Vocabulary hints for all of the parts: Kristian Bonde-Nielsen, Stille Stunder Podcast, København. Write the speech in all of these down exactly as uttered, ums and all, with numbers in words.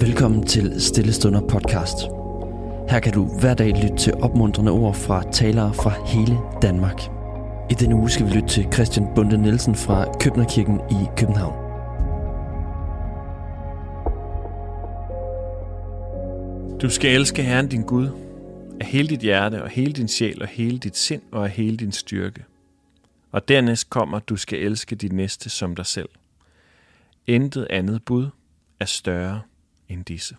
Velkommen til Stille Stunder Podcast. Her kan du hver dag lytte til opmuntrende ord fra talere fra hele Danmark. I denne uge skal vi lytte til Kristian Bonde-Nielsen fra Købnerkirken i København. Du skal elske Herren din Gud af hele dit hjerte og hele din sjæl og hele dit sind og af hele din styrke. Og dernæst kommer, du skal elske dit næste som dig selv. Intet andet bud er større end disse.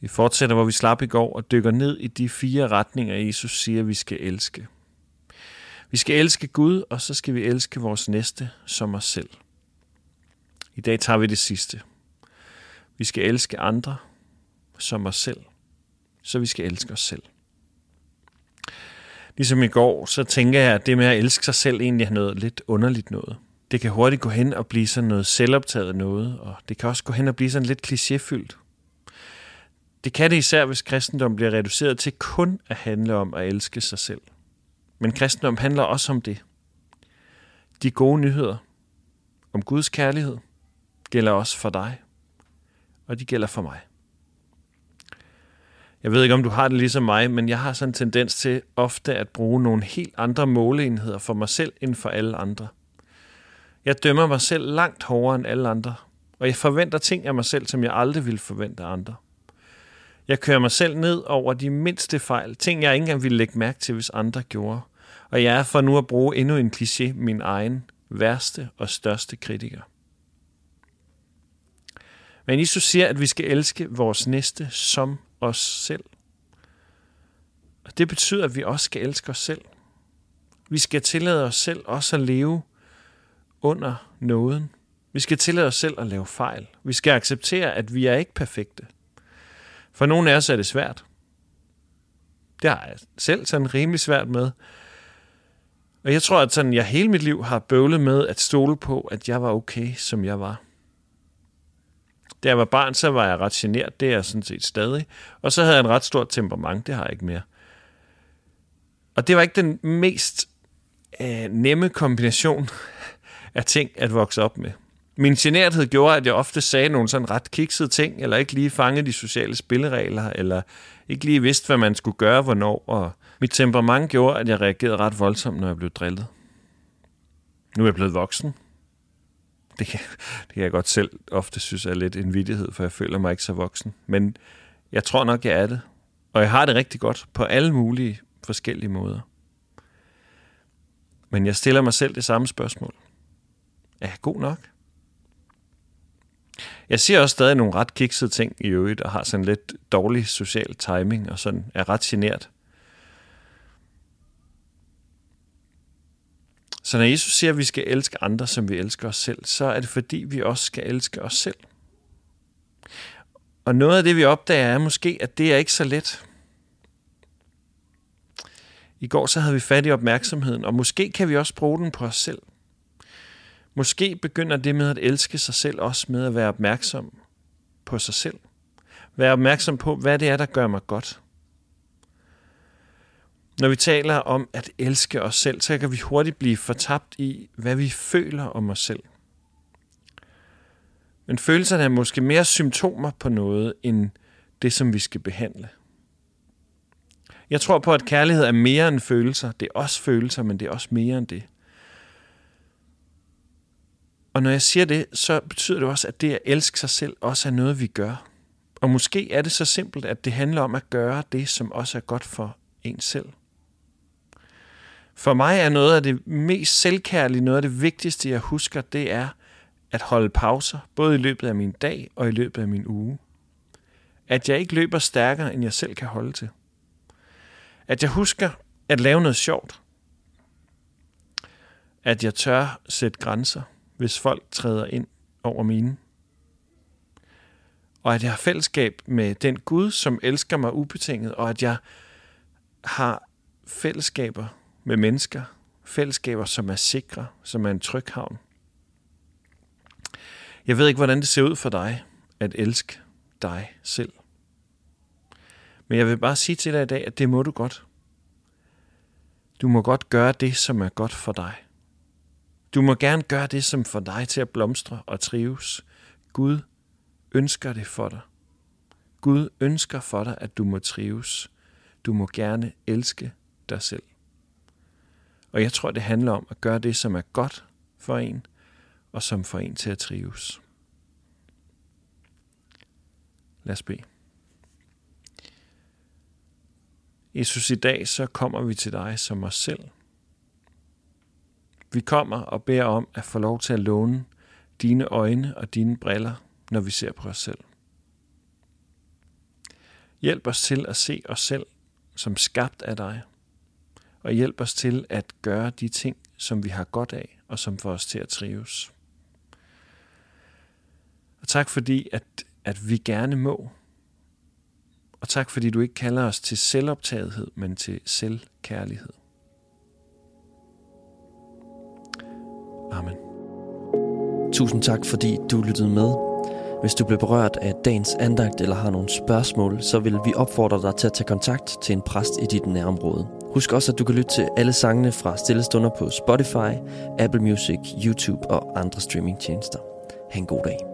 Vi fortsætter, hvor vi slap i går, og dykker ned i de fire retninger, Jesus siger, vi skal elske. Vi skal elske Gud, og så skal vi elske vores næste som os selv. I dag tager vi det sidste. Vi skal elske andre som os selv, så vi skal elske os selv. Ligesom i går, så tænker jeg, at det med at elske sig selv egentlig er noget lidt underligt noget. Det kan hurtigt gå hen og blive sådan noget selvoptaget noget, og det kan også gå hen og blive sådan lidt klichéfyldt. Det kan det især, hvis kristendom bliver reduceret til kun at handle om at elske sig selv. Men kristendom handler også om det. De gode nyheder om Guds kærlighed gælder også for dig, og de gælder for mig. Jeg ved ikke, om du har det ligesom mig, men jeg har sådan en tendens til ofte at bruge nogle helt andre måleenheder for mig selv end for alle andre. Jeg dømmer mig selv langt hårdere end alle andre, og jeg forventer ting af mig selv, som jeg aldrig ville forvente af andre. Jeg kører mig selv ned over de mindste fejl, ting jeg ikke engang ville lægge mærke til, hvis andre gjorde. Og jeg er for nu at bruge endnu en kliché, min egen værste og største kritiker. Men Jesus siger, at vi skal elske vores næste som os selv. Og det betyder, at vi også skal elske os selv. Vi skal tillade os selv også at leve under nåden. Vi skal tillade os selv at lave fejl. Vi skal acceptere, at vi er ikke perfekte. For nogle af os er det svært. Det har jeg selv sådan rimelig svært med. Og jeg tror, at sådan jeg hele mit liv har bøvlet med at stole på, at jeg var okay, som jeg var. Da jeg var barn, så var jeg ret genert. Det er jeg sådan set stadig. Og så havde jeg en ret stort temperament. Det har jeg ikke mere. Og det var ikke den mest øh, nemme kombination af ting at vokse op med. Min generthed gjorde, at jeg ofte sagde nogle sådan ret kiksede ting, eller ikke lige fangede de sociale spilleregler, eller ikke lige vidste, hvad man skulle gøre, hvornår. Og mit temperament gjorde, at jeg reagerede ret voldsomt, når jeg blev drillet. Nu er jeg blevet voksen. Det kan, det kan jeg godt selv ofte synes er lidt en vittighed, for jeg føler mig ikke så voksen. Men jeg tror nok, jeg er det. Og jeg har det rigtig godt på alle mulige forskellige måder. Men jeg stiller mig selv det samme spørgsmål. Er jeg god nok? Jeg siger også stadig nogle ret kiksede ting i øvrigt, og har sådan lidt dårlig social timing, og sådan er ret genert. Så når Jesus siger, at vi skal elske andre, som vi elsker os selv, så er det fordi, vi også skal elske os selv. Og noget af det, vi opdager, er måske, at det er ikke så let. I går så havde vi fat i opmærksomheden, og måske kan vi også bruge den på os selv. Måske begynder det med at elske sig selv også med at være opmærksom på sig selv. Være opmærksom på, hvad det er, der gør mig godt. Når vi taler om at elske os selv, så kan vi hurtigt blive fortabt i, hvad vi føler om os selv. Men følelserne er måske mere symptomer på noget, end det, som vi skal behandle. Jeg tror på, at kærlighed er mere end følelser. Det er også følelser, men det er også mere end det. Og når jeg siger det, så betyder det også, at det at elske sig selv også er noget, vi gør. Og måske er det så simpelt, at det handler om at gøre det, som også er godt for en selv. For mig er noget af det mest selvkærlige, noget af det vigtigste, jeg husker, det er at holde pauser, både i løbet af min dag og i løbet af min uge. At jeg ikke løber stærkere, end jeg selv kan holde til. At jeg husker at lave noget sjovt. At jeg tør sætte grænser, hvis folk træder ind over mine. Og at jeg har fællesskab med den Gud, som elsker mig ubetinget, og at jeg har fællesskaber med mennesker, fællesskaber, som er sikre, som er en tryg havn. Jeg ved ikke, hvordan det ser ud for dig at elske dig selv. Men jeg vil bare sige til dig i dag, at det må du godt. Du må godt gøre det, som er godt for dig. Du må gerne gøre det, som får dig til at blomstre og trives. Gud ønsker det for dig. Gud ønsker for dig, at du må trives. Du må gerne elske dig selv. Og jeg tror, det handler om at gøre det, som er godt for en, og som får en til at trives. Lad os bede. Jesus, i dag så kommer vi til dig som os selv. Vi kommer og beder om at få lov til at låne dine øjne og dine briller, når vi ser på os selv. Hjælp os til at se os selv som skabt af dig, og hjælp os til at gøre de ting, som vi har godt af, og som får os til at trives. Og tak fordi, at, at vi gerne må, og tak fordi du ikke kalder os til selvoptagethed, men til selvkærlighed. Amen. Tusind tak, fordi du lyttede med. Hvis du blev berørt af dagens andagt eller har nogle spørgsmål, så vil vi opfordre dig til at tage kontakt til en præst i dit nærområde. Husk også, at du kan lytte til alle sangene fra Stille Stunder på Spotify, Apple Music, YouTube og andre streamingtjenester. Ha' en god dag.